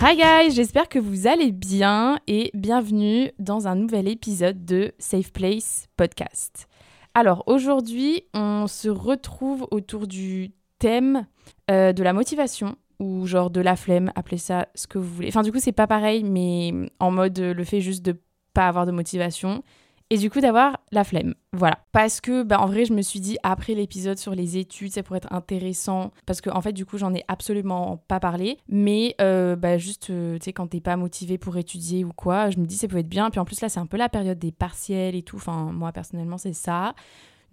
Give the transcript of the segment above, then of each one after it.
Hi guys, j'espère que vous allez bien et bienvenue dans un nouvel épisode de Safe Place Podcast. Alors aujourd'hui, on se retrouve autour du thème de la motivation ou genre de la flemme, appelez ça ce que vous voulez. Enfin du coup, c'est pas pareil mais en mode le fait juste de pas avoir de motivation et du coup d'avoir la flemme, voilà. Parce que en vrai, je me suis dit après l'épisode sur les études, ça pourrait être intéressant parce que en fait du coup, j'en ai absolument pas parlé, mais juste tu sais quand t'es pas motivé pour étudier ou quoi, je me dis ça peut être bien. Puis en plus là, c'est un peu la période des partiels et tout. Enfin moi personnellement, c'est ça.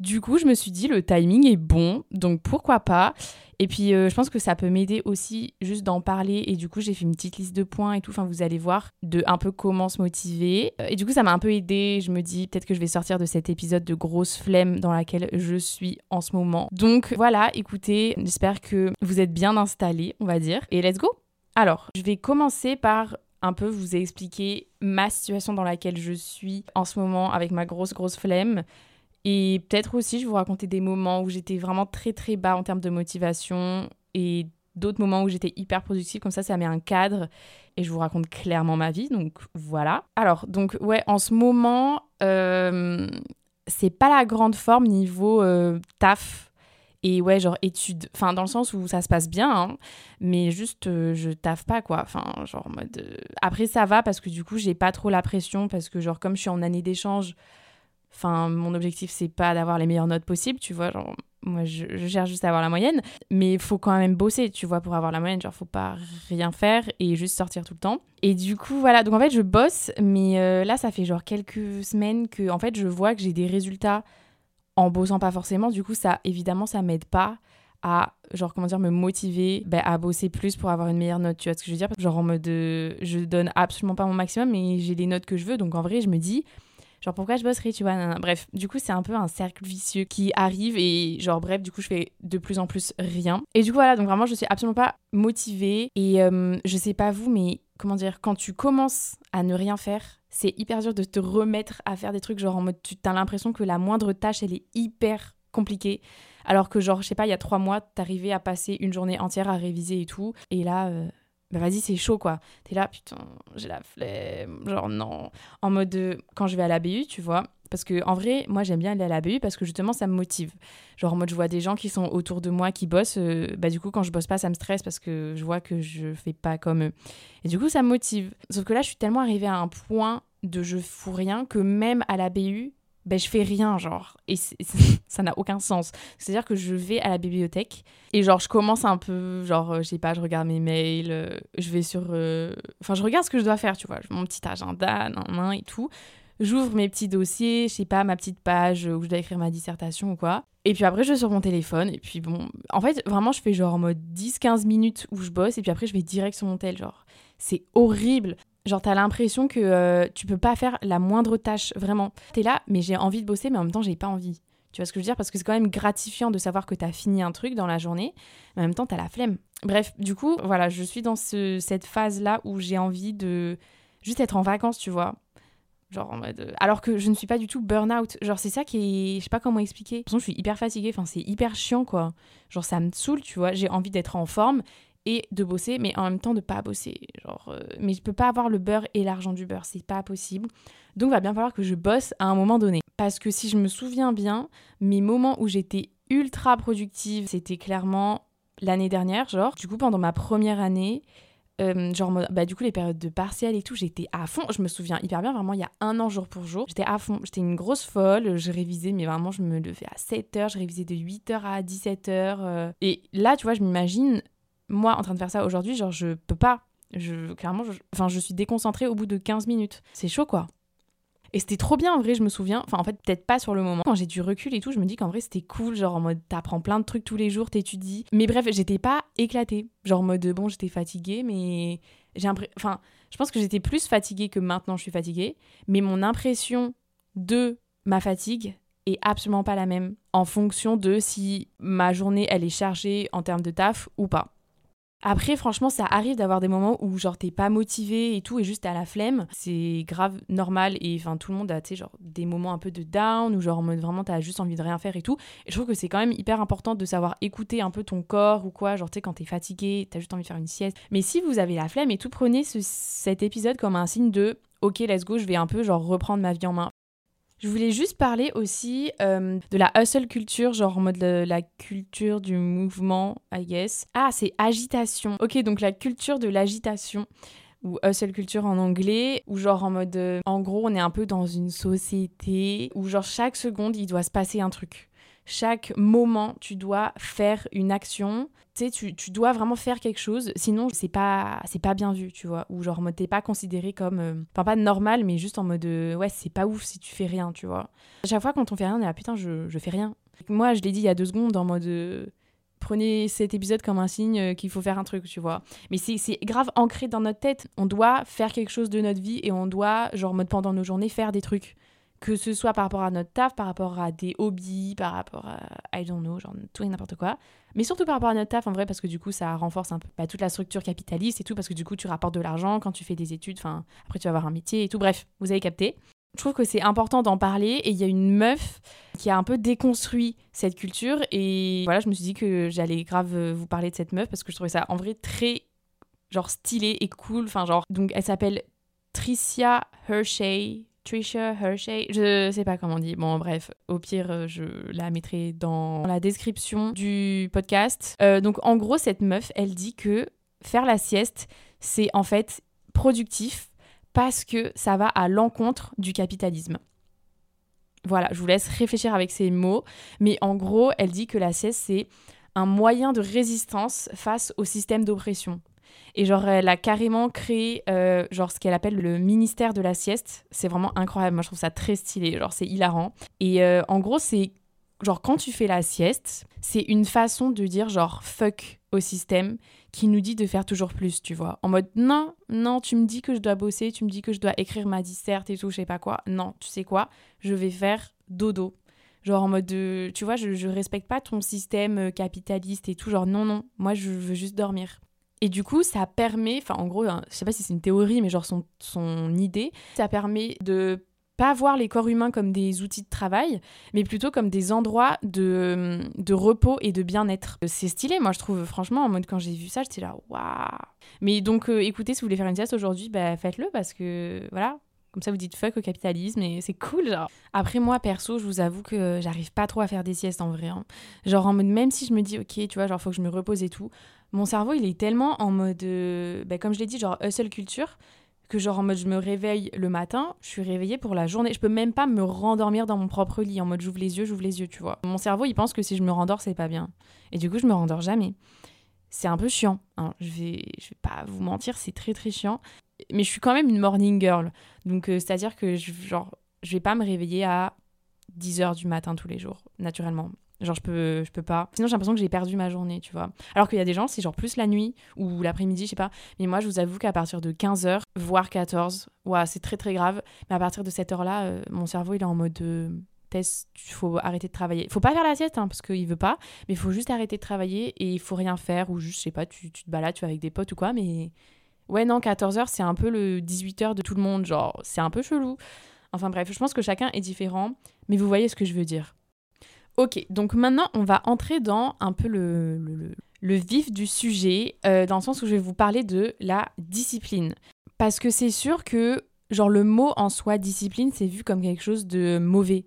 Du coup, je me suis dit le timing est bon, donc pourquoi pas. Et puis je pense que ça peut m'aider aussi juste d'en parler et du coup, j'ai fait une petite liste de points et tout, enfin vous allez voir de un peu comment se motiver. Et du coup, ça m'a un peu aidée, je me dis peut-être que je vais sortir de cet épisode de grosse flemme dans laquelle je suis en ce moment. Donc voilà, écoutez, j'espère que vous êtes bien installés, on va dire, et let's go. Alors, je vais commencer par un peu vous expliquer ma situation dans laquelle je suis en ce moment avec ma grosse flemme. Et peut-être aussi, je vais vous raconter des moments où j'étais vraiment très très bas en termes de motivation et d'autres moments où j'étais hyper productive. Comme ça, ça met un cadre et je vous raconte clairement ma vie. Donc voilà. Alors, donc ouais, en ce moment, c'est pas la grande forme niveau taf et ouais, genre études. Enfin, dans le sens où ça se passe bien, hein, mais juste je taffe pas quoi. Enfin, genre en mode. Après, ça va parce que du coup, j'ai pas trop la pression parce que, genre, comme je suis en année d'échange. Enfin, mon objectif, c'est pas d'avoir les meilleures notes possibles, tu vois, genre, moi, je cherche juste à avoir la moyenne, mais faut quand même bosser, tu vois, pour avoir la moyenne, genre, faut pas rien faire et juste sortir tout le temps. Et du coup, voilà, donc en fait, je bosse, mais là, ça fait genre quelques semaines que, en fait, je vois que j'ai des résultats en bossant pas forcément, du coup, ça, évidemment, ça m'aide pas à, genre, comment dire, me motiver à bosser plus pour avoir une meilleure note, tu vois ce que je veux dire, genre, en mode, je donne absolument pas mon maximum, mais j'ai les notes que je veux, donc en vrai, je me dis... Genre pourquoi je bosserais, tu vois, nanana. Bref, du coup c'est un peu un cercle vicieux qui arrive et genre bref, du coup je fais de plus en plus rien. Et du coup voilà, donc vraiment je suis absolument pas motivée et je sais pas vous mais comment dire, quand tu commences à ne rien faire, c'est hyper dur de te remettre à faire des trucs genre en mode tu as l'impression que la moindre tâche elle est hyper compliquée. Alors que genre je sais pas, il y a 3 mois t'arrivais à passer une journée entière à réviser et tout et là... vas-y c'est chaud quoi, t'es là putain j'ai la flemme, genre non en mode quand je vais à la BU tu vois parce que en vrai moi j'aime bien aller à la BU parce que justement ça me motive, genre en mode je vois des gens qui sont autour de moi qui bossent, du coup quand je bosse pas ça me stresse parce que je vois que je fais pas comme eux et du coup ça me motive, sauf que là je suis tellement arrivée à un point de je fous rien que même à la BU je fais rien genre et ça n'a aucun sens, c'est-à-dire que je vais à la bibliothèque et genre je commence un peu genre je sais pas, je regarde mes mails, je vais sur je regarde ce que je dois faire tu vois, mon petit agenda nan et tout, j'ouvre mes petits dossiers, je sais pas ma petite page où je dois écrire ma dissertation ou quoi et puis après je vais sur mon téléphone et puis bon en fait vraiment je fais genre en mode 10-15 minutes où je bosse et puis après je vais direct sur mon tel, genre c'est horrible. Genre, t'as l'impression que tu peux pas faire la moindre tâche, vraiment. T'es là, mais j'ai envie de bosser, mais en même temps, j'ai pas envie. Tu vois ce que je veux dire ? Parce que c'est quand même gratifiant de savoir que t'as fini un truc dans la journée, mais en même temps, t'as la flemme. Bref, du coup, voilà, je suis dans cette phase-là où j'ai envie de juste être en vacances, tu vois. Genre en mode... Alors que je ne suis pas du tout burn-out. Genre c'est ça qui est... Je sais pas comment expliquer. De toute façon, je suis hyper fatiguée. Enfin, c'est hyper chiant, quoi. Genre ça me saoule, tu vois. J'ai envie d'être en forme et de bosser, mais en même temps de pas bosser. Genre... Mais je peux pas avoir le beurre et l'argent du beurre. C'est pas possible. Donc, va bien falloir que je bosse à un moment donné. Parce que si je me souviens bien, mes moments où j'étais ultra productive, c'était clairement l'année dernière, genre. Du coup, pendant ma première année... genre bah du coup les périodes de partiel et tout, j'étais à fond, je me souviens hyper bien, vraiment il y a un an jour pour jour, j'étais à fond, j'étais une grosse folle, je révisais, mais vraiment je me levais à 7h, je révisais de 8h à 17h, et là tu vois je m'imagine moi en train de faire ça aujourd'hui, genre je peux pas, je suis déconcentrée au bout de 15 minutes, c'est chaud quoi. Et c'était trop bien en vrai, je me souviens, enfin en fait peut-être pas sur le moment, quand j'ai du recul et tout, je me dis qu'en vrai c'était cool, genre en mode t'apprends plein de trucs tous les jours, t'étudies, mais bref j'étais pas éclatée, genre en mode bon j'étais fatiguée mais enfin je pense que j'étais plus fatiguée que maintenant je suis fatiguée, mais mon impression de ma fatigue est absolument pas la même en fonction de si ma journée elle est chargée en termes de taf ou pas. Après, franchement, ça arrive d'avoir des moments où genre t'es pas motivé et tout et juste t'as la flemme. C'est grave normal et enfin tout le monde a, tu sais, genre des moments un peu de down ou genre en mode vraiment t'as juste envie de rien faire et tout. Et je trouve que c'est quand même hyper important de savoir écouter un peu ton corps ou quoi. Genre tu sais, quand t'es fatigué, t'as juste envie de faire une sieste. Mais si vous avez la flemme et tout, prenez cet épisode comme un signe de « Ok, let's go, je vais un peu genre reprendre ma vie en main ». Je voulais juste parler aussi de la hustle culture, genre en mode la culture du mouvement, I guess. Ah, c'est agitation. Ok, donc la culture de l'agitation, ou hustle culture en anglais, ou genre en mode... en gros, on est un peu dans une société où genre chaque seconde, il doit se passer un truc. Chaque moment, tu dois faire une action. Tu sais, tu dois vraiment faire quelque chose, sinon c'est pas bien vu, tu vois. Ou genre, t'es pas considéré comme... Enfin, pas normal, mais juste en mode... ouais, c'est pas ouf si tu fais rien, tu vois. À chaque fois, quand on fait rien, on est là, putain, je fais rien. Moi, je l'ai dit il y a 2 secondes, en mode... prenez cet épisode comme un signe qu'il faut faire un truc, tu vois. Mais c'est grave ancré dans notre tête. On doit faire quelque chose de notre vie et on doit, genre, mode pendant nos journées, faire des trucs. Que ce soit par rapport à notre taf, par rapport à des hobbies, par rapport à, I don't know, genre tout et n'importe quoi. Mais surtout par rapport à notre taf, en vrai, parce que du coup, ça renforce un peu toute la structure capitaliste et tout, parce que du coup, tu rapportes de l'argent quand tu fais des études, enfin, après tu vas avoir un métier et tout, bref, vous avez capté. Je trouve que c'est important d'en parler et il y a une meuf qui a un peu déconstruit cette culture et voilà, je me suis dit que j'allais grave vous parler de cette meuf parce que je trouvais ça, en vrai, très, genre, stylé et cool, enfin, genre, donc elle s'appelle Tricia Hersey, je sais pas comment on dit. Bon, bref, au pire, je la mettrai dans la description du podcast. Donc, en gros, cette meuf, elle dit que faire la sieste, c'est en fait productif parce que ça va à l'encontre du capitalisme. Voilà, je vous laisse réfléchir avec ces mots. Mais en gros, elle dit que la sieste, c'est un moyen de résistance face au système d'oppression. Et genre elle a carrément créé genre ce qu'elle appelle le ministère de la sieste. C'est vraiment incroyable, moi je trouve ça très stylé, genre c'est hilarant. Et en gros c'est genre quand tu fais la sieste, c'est une façon de dire genre fuck au système qui nous dit de faire toujours plus, tu vois. En mode non, tu me dis que je dois bosser, tu me dis que je dois écrire ma disserte et tout, je sais pas quoi. Non, tu sais quoi, je vais faire dodo. Genre en mode, tu vois, je respecte pas ton système capitaliste et tout, genre non, moi je veux juste dormir. Et du coup, ça permet, enfin en gros, je sais pas si c'est une théorie, mais genre son idée, ça permet de pas voir les corps humains comme des outils de travail, mais plutôt comme des endroits de repos et de bien-être. C'est stylé, moi je trouve, franchement, en mode quand j'ai vu ça, j'étais là, waouh. Mais donc écoutez, si vous voulez faire une sieste aujourd'hui, bah faites-le parce que voilà, comme ça vous dites fuck au capitalisme et c'est cool, genre. Après moi, perso, je vous avoue que j'arrive pas trop à faire des siestes en vrai, hein. Genre en mode, même si je me dis, ok, tu vois, genre faut que je me repose et tout, mon cerveau, il est tellement en mode, comme je l'ai dit, genre hustle culture, que genre en mode je me réveille le matin, je suis réveillée pour la journée. Je peux même pas me rendormir dans mon propre lit, en mode j'ouvre les yeux, tu vois. Mon cerveau, il pense que si je me rendors, c'est pas bien. Et du coup, je me rendors jamais. C'est un peu chiant, hein. Je vais pas vous mentir, c'est très très chiant. Mais je suis quand même une morning girl. Donc, c'est-à-dire que je vais pas me réveiller à 10h du matin tous les jours, naturellement. Genre je peux pas. Sinon j'ai l'impression que j'ai perdu ma journée, tu vois. Alors qu'il y a des gens, c'est genre plus la nuit ou l'après-midi, je sais pas. Mais moi je vous avoue qu'à partir de 15h, voire 14h, ouais, c'est très très grave. Mais à partir de cette heure-là, mon cerveau il est en mode test, faut arrêter de travailler. Faut pas faire la sieste, hein, parce qu'il veut pas. Mais faut juste arrêter de travailler et il faut rien faire. Ou juste, je sais pas, tu te balades, tu vas avec des potes ou quoi. Mais ouais non, 14h c'est un peu le 18h de tout le monde, genre c'est un peu chelou. Enfin bref, je pense que chacun est différent, mais vous voyez ce que je veux dire. Ok, donc maintenant, on va entrer dans un peu le vif du sujet, dans le sens où je vais vous parler de la discipline. Parce que c'est sûr que, genre, le mot en soi, discipline, c'est vu comme quelque chose de mauvais.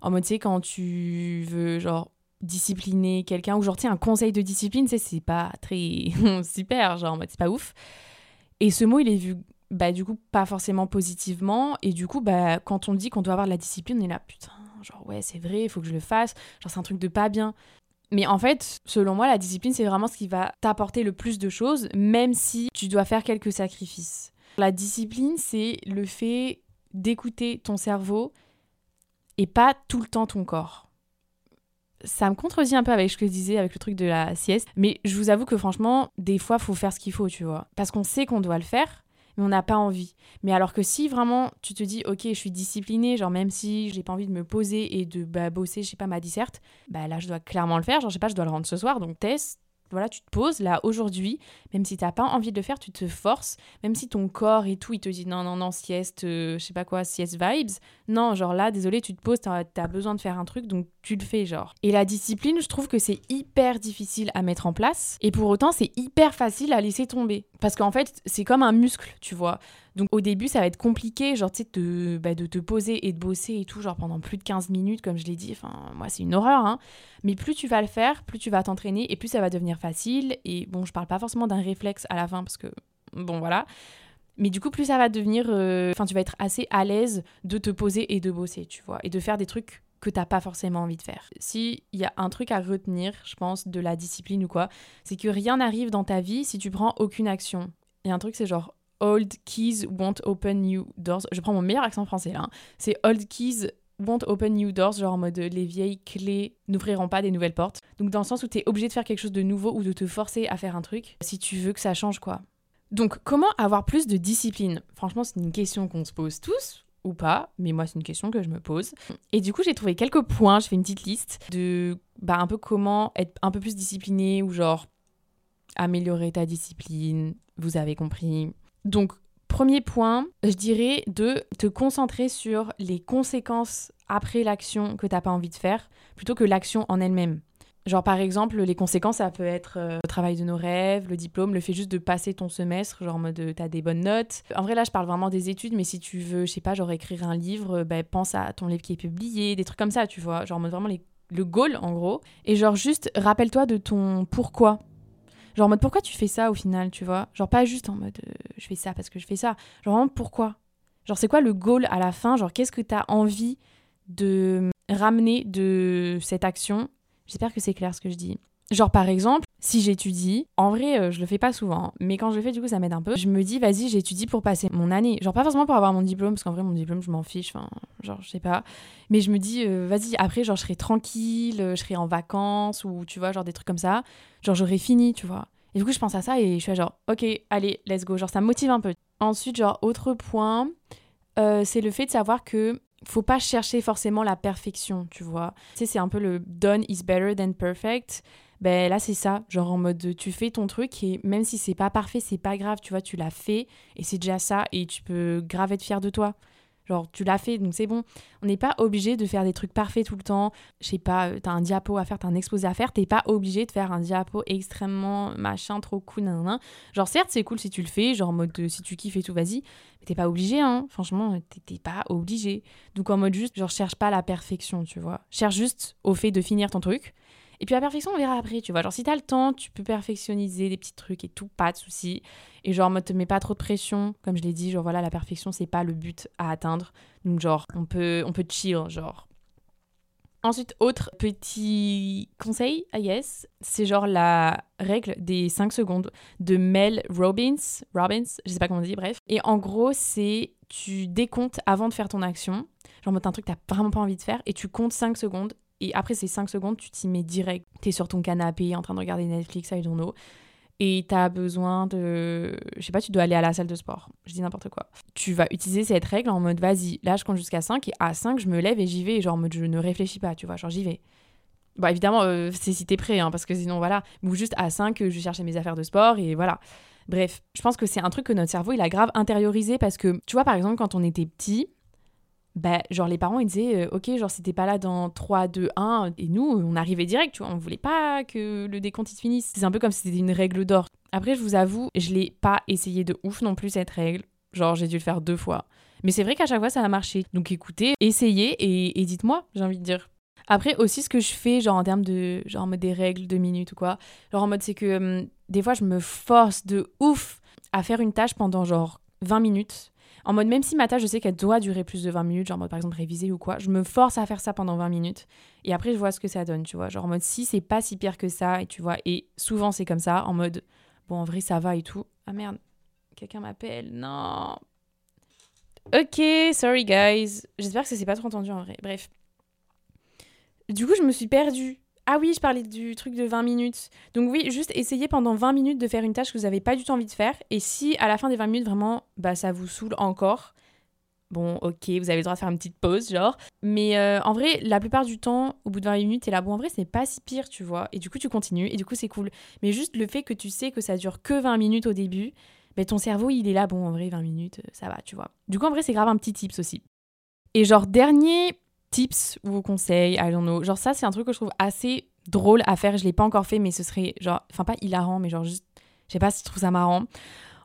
En mode, tu sais, quand tu veux, genre, discipliner quelqu'un, ou genre, tu sais, un conseil de discipline, tu sais, c'est pas très super, genre, en mode, c'est pas ouf. Et ce mot, il est vu, bah, du coup, pas forcément positivement. Et du coup, bah, quand on dit qu'on doit avoir de la discipline, on est là, putain. Genre ouais c'est vrai, il faut que je le fasse, genre c'est un truc de pas bien. Mais en fait, selon moi, la discipline c'est vraiment ce qui va t'apporter le plus de choses, même si tu dois faire quelques sacrifices. La discipline c'est le fait d'écouter ton cerveau et pas tout le temps ton corps. Ça me contredit un peu avec ce que je disais avec le truc de la sieste, mais je vous avoue que franchement, des fois faut faire ce qu'il faut, tu vois. Parce qu'on sait qu'on doit le faire, mais on n'a pas envie. Mais alors que si vraiment tu te dis « Ok, je suis disciplinée, genre même si j'ai pas envie de me poser et de bosser, je sais pas, ma disserte, bah là, je dois clairement le faire. Genre, je sais pas, je dois le rendre ce soir. Donc, test, voilà, tu te poses là, aujourd'hui. Même si t'as pas envie de le faire, tu te forces. Même si ton corps et tout, il te dit « Non, sieste, je sais pas quoi, sieste vibes. » Non, genre là, désolé, tu te poses, t'as besoin de faire un truc, donc tu le fais, genre. Et la discipline, je trouve que c'est hyper difficile à mettre en place. Et pour autant, c'est hyper facile à laisser tomber. Parce qu'en fait, c'est comme un muscle, tu vois. Donc au début, ça va être compliqué, genre, tu sais, de te poser et de bosser et tout, genre pendant plus de 15 minutes, comme je l'ai dit. Enfin, moi, c'est une horreur, hein. Mais plus tu vas le faire, plus tu vas t'entraîner et plus ça va devenir facile. Et bon, je parle pas forcément d'un réflexe à la fin parce que, bon, voilà. Mais du coup, plus ça va devenir... Enfin, tu vas être assez à l'aise de te poser et de bosser, tu vois. Et de faire des trucs que t'as pas forcément envie de faire. S'il y a un truc à retenir, je pense, de la discipline ou quoi, c'est que rien n'arrive dans ta vie si tu prends aucune action. Il y a un truc, c'est genre... Old keys won't open new doors. Je prends mon meilleur accent français là. Hein. C'est old keys won't open new doors, genre en mode les vieilles clés n'ouvriront pas des nouvelles portes. Donc dans le sens où t'es obligé de faire quelque chose de nouveau ou de te forcer à faire un truc si tu veux que ça change quoi. Donc comment avoir plus de discipline ? Franchement c'est une question qu'on se pose tous ou pas, mais moi c'est une question que je me pose. Et du coup j'ai trouvé quelques points, je fais une petite liste de un peu comment être un peu plus discipliné ou genre améliorer ta discipline, vous avez compris. Donc, premier point, je dirais de te concentrer sur les conséquences après l'action que t'as pas envie de faire, plutôt que l'action en elle-même. Genre par exemple, les conséquences, ça peut être le travail de nos rêves, le diplôme, le fait juste de passer ton semestre, genre en mode t'as des bonnes notes. En vrai là, je parle vraiment des études, mais si tu veux, je sais pas, genre écrire un livre, pense à ton livre qui est publié, des trucs comme ça, tu vois. Genre en mode vraiment le goal en gros. Et genre juste, rappelle-toi de ton pourquoi. Genre en mode pourquoi tu fais ça au final, tu vois ? Genre pas juste en mode je fais ça parce que je fais ça. Genre vraiment pourquoi ? Genre c'est quoi le goal à la fin ? Genre qu'est-ce que t'as envie de ramener de cette action ? J'espère que c'est clair ce que je dis. Genre par exemple, si j'étudie, en vrai je le fais pas souvent, hein, mais quand je le fais du coup ça m'aide un peu. Je me dis vas-y j'étudie pour passer mon année. Genre pas forcément pour avoir mon diplôme parce qu'en vrai mon diplôme je m'en fiche, enfin genre je sais pas. Mais je me dis vas-y après genre je serai tranquille, je serai en vacances ou tu vois genre des trucs comme ça. Genre j'aurai fini tu vois. Et du coup je pense à ça et je suis là, genre ok allez let's go, genre ça me motive un peu. Ensuite genre autre point, c'est le fait de savoir que faut pas chercher forcément la perfection, tu vois. Tu sais, c'est un peu le « done is better than perfect ». Ben là, c'est ça, genre en mode tu fais ton truc et même si c'est pas parfait, c'est pas grave, tu vois, tu l'as fait et c'est déjà ça et tu peux grave être fier de toi. Genre tu l'as fait, donc c'est bon. On n'est pas obligé de faire des trucs parfaits tout le temps. Je sais pas, t'as un diapo à faire, t'as un exposé à faire, t'es pas obligé de faire un diapo extrêmement machin, trop cool, nanana. Genre certes, c'est cool si tu le fais, genre en mode si tu kiffes et tout, vas-y. Mais t'es pas obligé, hein. Franchement, t'es pas obligé. Donc en mode juste, genre cherche pas la perfection, tu vois. Cherche juste au fait de finir ton truc. Et puis la perfection, on verra après, tu vois. Genre si t'as le temps, tu peux perfectionniser des petits trucs et tout, pas de soucis. Et genre, te mets pas trop de pression. Comme je l'ai dit, genre voilà, la perfection, c'est pas le but à atteindre. Donc genre, on peut chill, genre. Ensuite, autre petit conseil, I guess, c'est genre la règle des 5 secondes de Mel Robbins, je sais pas comment on dit, bref. Et en gros, c'est tu décomptes avant de faire ton action. Genre t'as un truc que t'as vraiment pas envie de faire et tu comptes 5 secondes. Et après ces 5 secondes, tu t'y mets direct. T'es sur ton canapé en train de regarder Netflix, I don't know. Et t'as besoin de... Je sais pas, tu dois aller à la salle de sport. Je dis n'importe quoi. Tu vas utiliser cette règle en mode, vas-y, là je compte jusqu'à 5 et à 5, je me lève et j'y vais. Genre en mode, je ne réfléchis pas, tu vois, genre j'y vais. Bon, évidemment, c'est si t'es prêt, hein, parce que sinon, voilà. Ou juste à 5, je cherchais mes affaires de sport et voilà. Bref, je pense que c'est un truc que notre cerveau, il a grave intériorisé parce que, tu vois, par exemple, quand on était petit... bah, genre les parents ils disaient ok, genre c'était pas là dans 3, 2, 1, et nous on arrivait direct, tu vois, on voulait pas que le décompte il se finisse. C'est un peu comme si c'était une règle d'or. Après je vous avoue, je l'ai pas essayé de ouf non plus cette règle, genre j'ai dû le faire 2 fois. Mais c'est vrai qu'à chaque fois ça a marché, donc écoutez, essayez et dites-moi, j'ai envie de dire. Après aussi ce que je fais genre en termes de, genre en mode des règles de minutes ou quoi, genre en mode c'est que des fois je me force de ouf à faire une tâche pendant genre 20 minutes. En mode même si ma tâche je sais qu'elle doit durer plus de 20 minutes, genre en mode par exemple réviser ou quoi, je me force à faire ça pendant 20 minutes et après je vois ce que ça donne, tu vois. Genre en mode si c'est pas si pire que ça, et tu vois, et souvent c'est comme ça, en mode bon en vrai ça va et tout. Ah merde, quelqu'un m'appelle, non. Ok, sorry guys. J'espère que ça s'est pas trop entendu en vrai, bref. Du coup je me suis perdue. Ah oui, je parlais du truc de 20 minutes. Donc oui, juste essayez pendant 20 minutes de faire une tâche que vous n'avez pas du tout envie de faire. Et si à la fin des 20 minutes, vraiment, bah ça vous saoule encore, bon, ok, vous avez le droit de faire une petite pause, genre. Mais en vrai, la plupart du temps, au bout de 20 minutes, t'es là, bon, en vrai, c'est pas si pire, tu vois. Et du coup, tu continues, et du coup, c'est cool. Mais juste le fait que tu sais que ça dure que 20 minutes au début, bah, ton cerveau, il est là, bon, en vrai, 20 minutes, ça va, tu vois. Du coup, en vrai, c'est grave un petit tips aussi. Et genre, dernier... tips ou conseils, I don't know. Genre ça, c'est un truc que je trouve assez drôle à faire. Je l'ai pas encore fait, mais ce serait genre... Enfin, pas hilarant, mais genre juste... Je sais pas si je trouve ça marrant.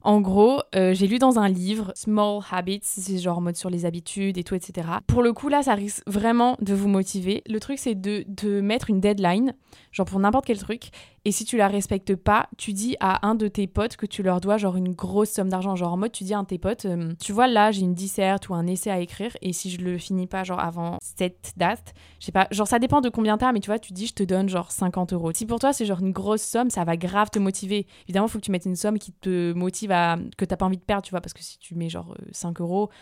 En gros, j'ai lu dans un livre, Small Habits, c'est genre en mode sur les habitudes et tout, etc. Pour le coup, là, ça risque vraiment de vous motiver. Le truc, c'est de mettre une deadline, genre pour n'importe quel truc. Et si tu la respectes pas, tu dis à un de tes potes que tu leur dois genre une grosse somme d'argent. Genre en mode, tu dis à un de tes potes, tu vois, là, j'ai une disserte ou un essai à écrire. Et si je le finis pas genre avant cette date, je sais pas, genre ça dépend de combien t'as, mais tu vois, tu dis, je te donne genre 50 €. Si pour toi, c'est genre une grosse somme, ça va grave te motiver. Évidemment, faut que tu mettes une somme qui te motive que t'as pas envie de perdre, tu vois, parce que si tu mets genre 5 €, tu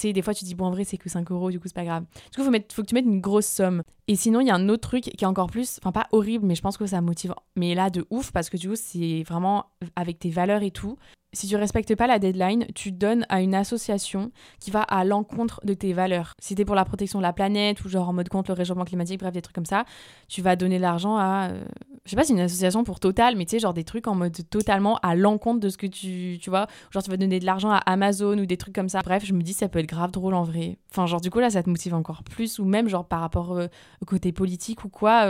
sais, des fois tu dis bon en vrai c'est que 5 €, du coup c'est pas grave. Du coup faut que tu mettes une grosse somme. Et sinon il y a un autre truc qui est encore plus, enfin pas horrible, mais je pense que ça motive, mais là de ouf, parce que du coup c'est vraiment avec tes valeurs et tout. Si tu respectes pas la deadline, tu donnes à une association qui va à l'encontre de tes valeurs. Si t'es pour la protection de la planète ou genre en mode contre le réchauffement climatique, bref, des trucs comme ça, tu vas donner de l'argent à... je sais pas si c'est une association pour Total, mais tu sais, genre des trucs en mode totalement à l'encontre de ce que tu vois. Genre tu vas donner de l'argent à Amazon ou des trucs comme ça. Bref, je me dis ça peut être grave drôle en vrai. Enfin, genre du coup là, ça te motive encore plus, ou même genre par rapport au côté politique ou quoi...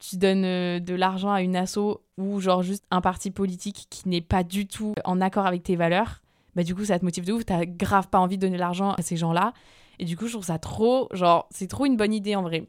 tu donnes de l'argent à une asso ou genre juste un parti politique qui n'est pas du tout en accord avec tes valeurs, bah du coup ça te motive de ouf, t'as grave pas envie de donner de l'argent à ces gens-là, et du coup je trouve ça trop, genre c'est trop une bonne idée en vrai.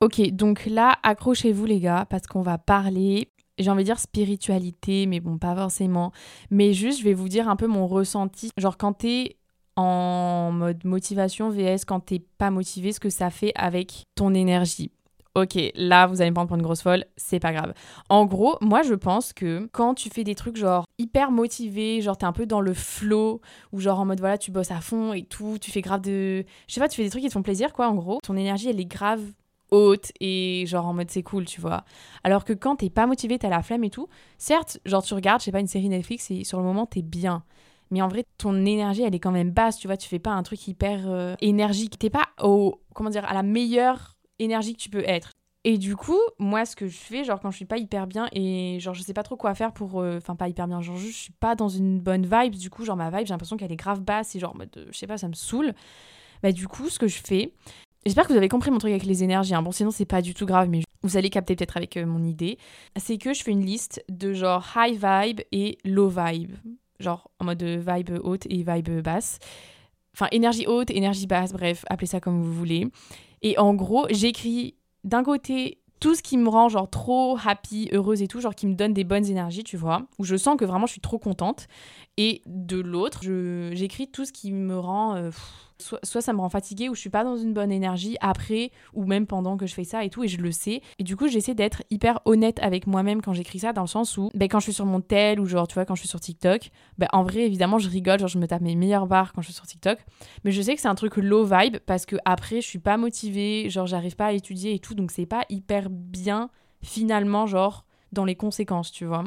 Ok, donc là accrochez-vous les gars, parce qu'on va parler, j'ai envie de dire spiritualité, mais bon pas forcément, mais juste je vais vous dire un peu mon ressenti, genre quand t'es en mode motivation vs quand t'es pas motivé, ce que ça fait avec ton énergie. Ok, là, vous allez me prendre pour une grosse folle, c'est pas grave. En gros, moi, je pense que quand tu fais des trucs genre hyper motivés, genre t'es un peu dans le flow, ou genre en mode, voilà, tu bosses à fond et tout, tu fais grave de... Je sais pas, tu fais des trucs qui te font plaisir, quoi, en gros. Ton énergie, elle est grave haute et genre en mode, c'est cool, tu vois. Alors que quand t'es pas motivé, t'as la flemme et tout, certes, genre tu regardes, je sais pas, une série Netflix et sur le moment, t'es bien. Mais en vrai, ton énergie, elle est quand même basse, tu vois. Tu fais pas un truc hyper énergique. T'es pas au... Comment dire, à la meilleure... énergie que tu peux être. Et du coup, moi, ce que je fais, genre quand je suis pas hyper bien et genre je sais pas trop quoi faire pour... Enfin, pas hyper bien, genre je suis pas dans une bonne vibe. Du coup, genre ma vibe, j'ai l'impression qu'elle est grave basse et genre, je sais pas, ça me saoule. Bah du coup, ce que je fais... J'espère que vous avez compris mon truc avec les énergies, hein. Bon, sinon c'est pas du tout grave, mais vous allez capter peut-être avec mon idée. C'est que je fais une liste de genre high vibe et low vibe. Genre en mode vibe haute et vibe basse. Enfin, énergie haute, énergie basse, bref, appelez ça comme vous voulez. Et en gros, j'écris d'un côté tout ce qui me rend genre trop happy, heureuse et tout, genre qui me donne des bonnes énergies, tu vois, où je sens que vraiment je suis trop contente. Et de l'autre, j'écris tout ce qui me rend... soit ça me rend fatiguée ou je suis pas dans une bonne énergie après ou même pendant que je fais ça et tout, et je le sais. Et du coup, j'essaie d'être hyper honnête avec moi-même quand j'écris ça, dans le sens où ben, quand je suis sur mon tel ou genre, tu vois, quand je suis sur TikTok, ben, en vrai, évidemment, je rigole, genre je me tape mes meilleures barres quand je suis sur TikTok, mais je sais que c'est un truc low vibe parce que après, je suis pas motivée, genre j'arrive pas à étudier et tout, donc c'est pas hyper bien finalement, genre dans les conséquences, tu vois.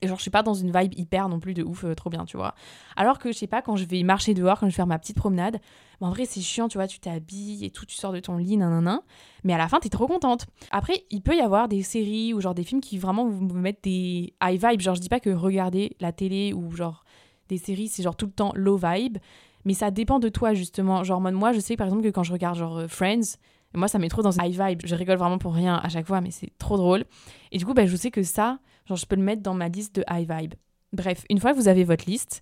Et genre je suis pas dans une vibe hyper non plus de ouf, trop bien, tu vois. Alors que je sais pas, quand je vais marcher dehors, quand je vais faire ma petite promenade, bah en vrai c'est chiant, tu vois, tu t'habilles et tout, tu sors de ton lit, nanana, mais à la fin t'es trop contente. Après il peut y avoir des séries ou genre des films qui vraiment vous mettent des high vibes, genre je dis pas que regarder la télé ou genre des séries c'est genre tout le temps low vibe, Mais ça dépend de toi, justement. Genre, moi, je sais, par exemple, que quand je regarde, genre, Friends, moi, ça met trop dans une high vibe. Je rigole vraiment pour rien à chaque fois, mais c'est trop drôle. Et du coup, je sais que ça, genre, je peux le mettre dans ma liste de high vibe. Bref, une fois que vous avez votre liste,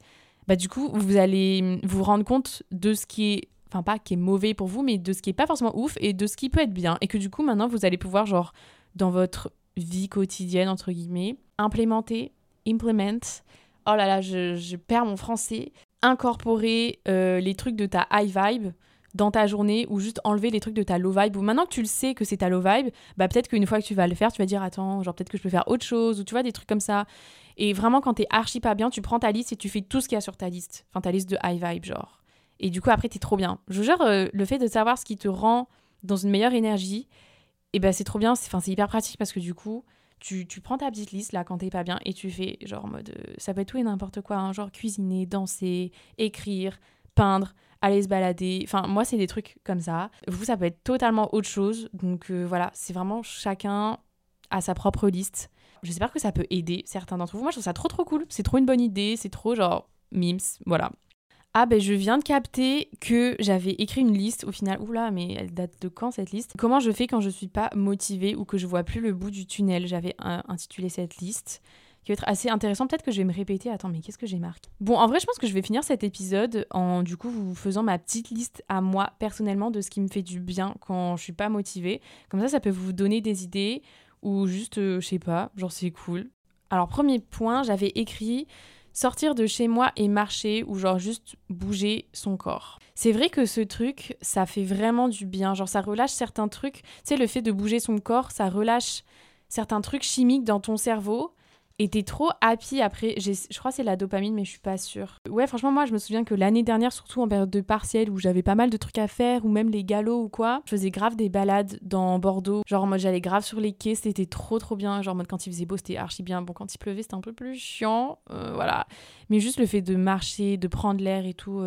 du coup, vous allez vous rendre compte de ce qui est, enfin, pas qui est mauvais pour vous, mais de ce qui est pas forcément ouf et de ce qui peut être bien. Et que du coup, maintenant, vous allez pouvoir, genre, dans votre vie quotidienne, entre guillemets, implémenter, oh là là, je perds mon français, incorporer les trucs de ta high vibe dans ta journée, ou juste enlever les trucs de ta low vibe, ou maintenant que tu le sais que c'est ta low vibe, peut-être qu'une fois que tu vas le faire, tu vas dire attends, genre peut-être que je peux faire autre chose, ou tu vois, des trucs comme ça. Et vraiment, quand t'es archi pas bien, tu prends ta liste et tu fais tout ce qu'il y a sur ta liste, enfin ta liste de high vibe, genre. Et du coup, après, t'es trop bien. Je vous jure, le fait de savoir ce qui te rend dans une meilleure énergie, et c'est trop bien, c'est hyper pratique, parce que du coup, tu prends ta petite liste là quand t'es pas bien et tu fais genre en mode, ça peut être tout et n'importe quoi, hein, genre cuisiner, danser, écrire, peindre, aller se balader, enfin moi c'est des trucs comme ça. Vous, ça peut être totalement autre chose, donc voilà, c'est vraiment chacun à sa propre liste. J'espère que ça peut aider certains d'entre vous. Moi je trouve ça trop cool, c'est trop une bonne idée, c'est trop genre mimes, voilà. Ah je viens de capter que j'avais écrit une liste au final. Oula, mais elle date de quand cette liste ? Comment je fais quand je suis pas motivée ou que je vois plus le bout du tunnel ? J'avais intitulé cette liste, qui va être assez intéressant. Peut-être que je vais me répéter. Attends, mais qu'est-ce que j'ai marqué ? Bon, en vrai, je pense que je vais finir cet épisode en du coup vous faisant ma petite liste à moi personnellement de ce qui me fait du bien quand je suis pas motivée. Comme ça, ça peut vous donner des idées ou juste, je sais pas, genre c'est cool. Alors premier point, j'avais écrit... sortir de chez moi et marcher, ou genre juste bouger son corps. C'est vrai que ce truc, ça fait vraiment du bien. Genre ça relâche certains trucs. Tu sais, le fait de bouger son corps, ça relâche certains trucs chimiques dans ton cerveau. Et t'es trop happy après. Je crois que c'est la dopamine, mais je suis pas sûre. Ouais, franchement, moi, je me souviens que l'année dernière, surtout en période de partiel, où j'avais pas mal de trucs à faire, ou même les galops ou quoi, je faisais grave des balades dans Bordeaux. Genre, en mode, j'allais grave sur les quais, c'était trop bien. Genre, en mode, quand il faisait beau, c'était archi bien. Bon, quand il pleuvait, c'était un peu plus chiant. Voilà. Mais juste le fait de marcher, de prendre l'air et tout,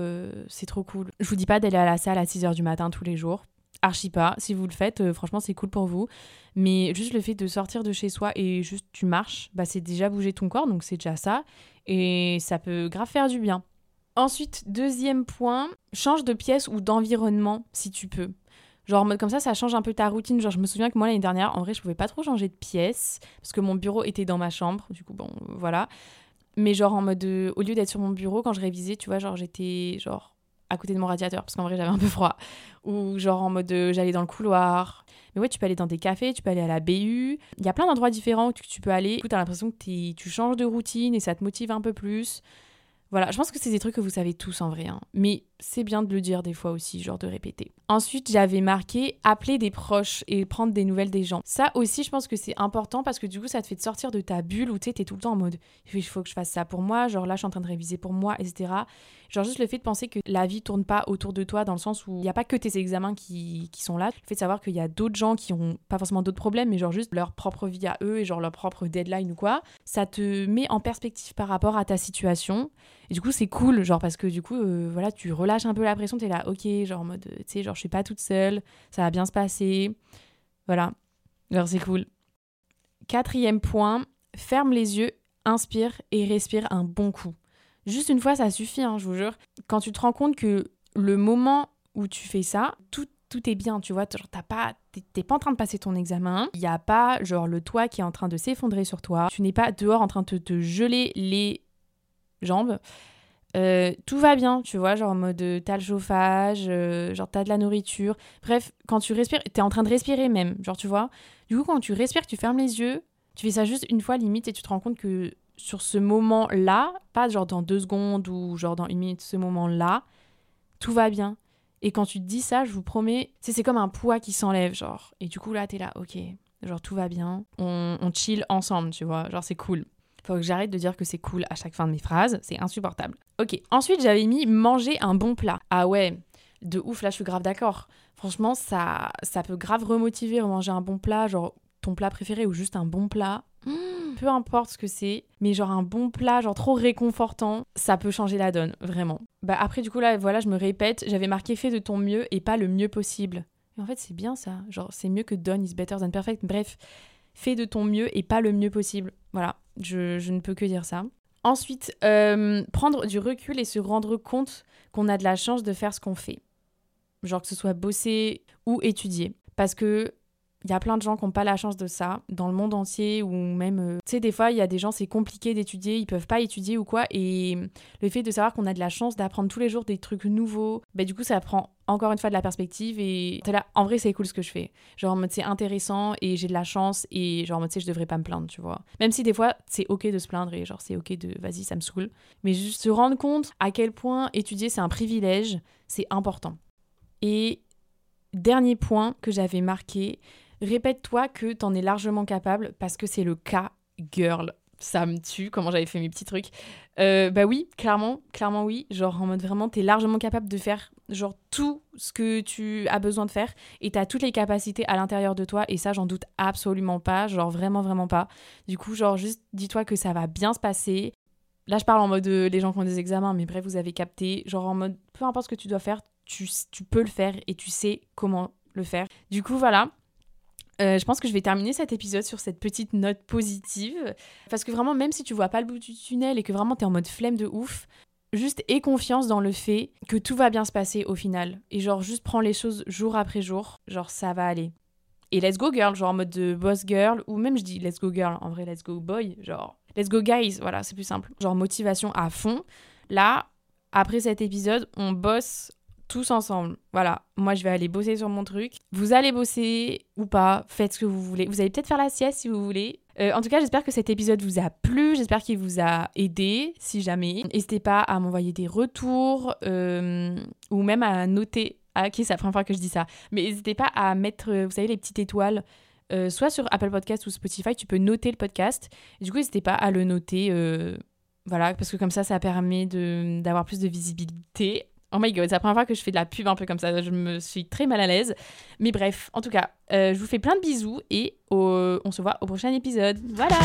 c'est trop cool. Je vous dis pas d'aller à la salle à 6h du matin tous les jours. Archi pas. Si vous le faites, franchement, c'est cool pour vous. Mais juste le fait de sortir de chez soi et juste tu marches, c'est déjà bouger ton corps, donc c'est déjà ça. Et ça peut grave faire du bien. Ensuite, deuxième point, change de pièce ou d'environnement si tu peux. Genre en mode comme ça, ça change un peu ta routine. Genre je me souviens que moi l'année dernière, en vrai, je pouvais pas trop changer de pièce parce que mon bureau était dans ma chambre. Du coup, bon, voilà. Mais genre en mode, au lieu d'être sur mon bureau, quand je révisais, tu vois, genre j'étais genre... à côté de mon radiateur, parce qu'en vrai j'avais un peu froid, ou genre en mode j'allais dans le couloir. Mais ouais, tu peux aller dans des cafés, tu peux aller à la BU, il y a plein d'endroits différents où tu peux aller. Du coup, t'as l'impression que tu changes de routine et ça te motive un peu plus. Voilà, je pense que c'est des trucs que vous savez tous en vrai, hein. Mais c'est bien de le dire des fois aussi, genre de répéter. Ensuite, j'avais marqué appeler des proches et prendre des nouvelles des gens. Ça aussi, je pense que c'est important parce que du coup, ça te fait te sortir de ta bulle où tu sais, t'es tout le temps en mode il faut que je fasse ça pour moi, genre là, je suis en train de réviser pour moi, etc. Genre juste le fait de penser que la vie tourne pas autour de toi dans le sens où il n'y a pas que tes examens qui sont là. Le fait de savoir qu'il y a d'autres gens qui ont pas forcément d'autres problèmes, mais genre juste leur propre vie à eux et genre leur propre deadline ou quoi. Ça te met en perspective par rapport à ta situation. Et du coup, c'est cool, genre parce que du coup, voilà, tu relâches un peu la pression, t'es là, ok, genre en mode, tu sais, genre je suis pas toute seule, ça va bien se passer, voilà, genre c'est cool. Quatrième point, ferme les yeux, inspire et respire un bon coup. Juste une fois, ça suffit, hein, je vous jure. Quand tu te rends compte que le moment où tu fais ça, tout est bien, tu vois, genre t'es pas en train de passer ton examen, il y a pas genre le toit qui est en train de s'effondrer sur toi, tu n'es pas dehors en train de te geler les jambes, tout va bien, tu vois, genre en mode t'as le chauffage, genre t'as de la nourriture, bref, quand tu respires, t'es en train de respirer même, genre tu vois, du coup quand tu respires, tu fermes les yeux, tu fais ça juste une fois limite et tu te rends compte que sur ce moment-là, pas genre dans 2 secondes ou genre dans 1 minute, ce moment-là, tout va bien. Et quand tu te dis ça, je vous promets, c'est comme un poids qui s'enlève, genre, et du coup là t'es là, ok, genre tout va bien, on chill ensemble, tu vois, genre c'est cool. Faut que j'arrête de dire que c'est cool à chaque fin de mes phrases, c'est insupportable. Ok, ensuite j'avais mis manger un bon plat. Ah ouais, de ouf, là je suis grave d'accord. Franchement, ça peut grave remotiver, manger un bon plat, genre ton plat préféré ou juste un bon plat. Peu importe ce que c'est, mais genre un bon plat, genre trop réconfortant, ça peut changer la donne, vraiment. Après du coup là, voilà, je me répète, j'avais marqué fais de ton mieux et pas le mieux possible. Mais en fait c'est bien ça, genre c'est mieux que done is better than perfect, bref. Fais de ton mieux et pas le mieux possible. Voilà, je ne peux que dire ça. Ensuite, prendre du recul et se rendre compte qu'on a de la chance de faire ce qu'on fait. Genre que ce soit bosser ou étudier. Parce que il y a plein de gens qui n'ont pas la chance de ça, dans le monde entier, ou même... tu sais, des fois, il y a des gens, c'est compliqué d'étudier, ils peuvent pas étudier ou quoi, et le fait de savoir qu'on a de la chance d'apprendre tous les jours des trucs nouveaux, bah du coup, ça prend encore une fois de la perspective, et t'es là, en vrai, c'est cool ce que je fais. Genre, c'est intéressant, et j'ai de la chance, et genre, tu sais, je devrais pas me plaindre, tu vois. Même si des fois, c'est ok de se plaindre, et genre, c'est ok de... vas-y, ça me saoule. Mais juste se rendre compte à quel point étudier, c'est un privilège, c'est important. Et dernier point que j'avais marqué... répète-toi que t'en es largement capable parce que c'est le cas, girl. Ça me tue, comment j'avais fait mes petits trucs. Bah oui, clairement oui. Genre en mode vraiment, t'es largement capable de faire genre tout ce que tu as besoin de faire et t'as toutes les capacités à l'intérieur de toi et ça, j'en doute absolument pas. Genre vraiment pas. Du coup, genre juste dis-toi que ça va bien se passer. Là, je parle en mode les gens qui ont des examens, mais bref, vous avez capté. Genre en mode, peu importe ce que tu dois faire, tu peux le faire et tu sais comment le faire. Du coup, voilà. Je pense que je vais terminer cet épisode sur cette petite note positive parce que vraiment même si tu vois pas le bout du tunnel et que vraiment t'es en mode flemme de ouf, juste aie confiance dans le fait que tout va bien se passer au final et genre juste prends les choses jour après jour, genre ça va aller. Et let's go girl, genre en mode de boss girl ou même je dis let's go girl, en vrai let's go boy, genre let's go guys, voilà c'est plus simple. Genre motivation à fond, là après cet épisode on bosse tous ensemble, voilà, moi je vais aller bosser sur mon truc, vous allez bosser ou pas, faites ce que vous voulez, vous allez peut-être faire la sieste si vous voulez, en tout cas j'espère que cet épisode vous a plu, j'espère qu'il vous a aidé, si jamais, n'hésitez pas à m'envoyer des retours, ou même à noter, ah, ok c'est la première fois que je dis ça, mais n'hésitez pas à mettre, vous savez les petites étoiles, soit sur Apple Podcast ou Spotify, tu peux noter le podcast, et du coup n'hésitez pas à le noter, voilà, parce que comme ça permet d'avoir plus de visibilité. Oh my god, c'est la première fois que je fais de la pub un peu comme ça, je me suis très mal à l'aise. Mais bref, en tout cas, je vous fais plein de bisous et on se voit au prochain épisode. Voilà!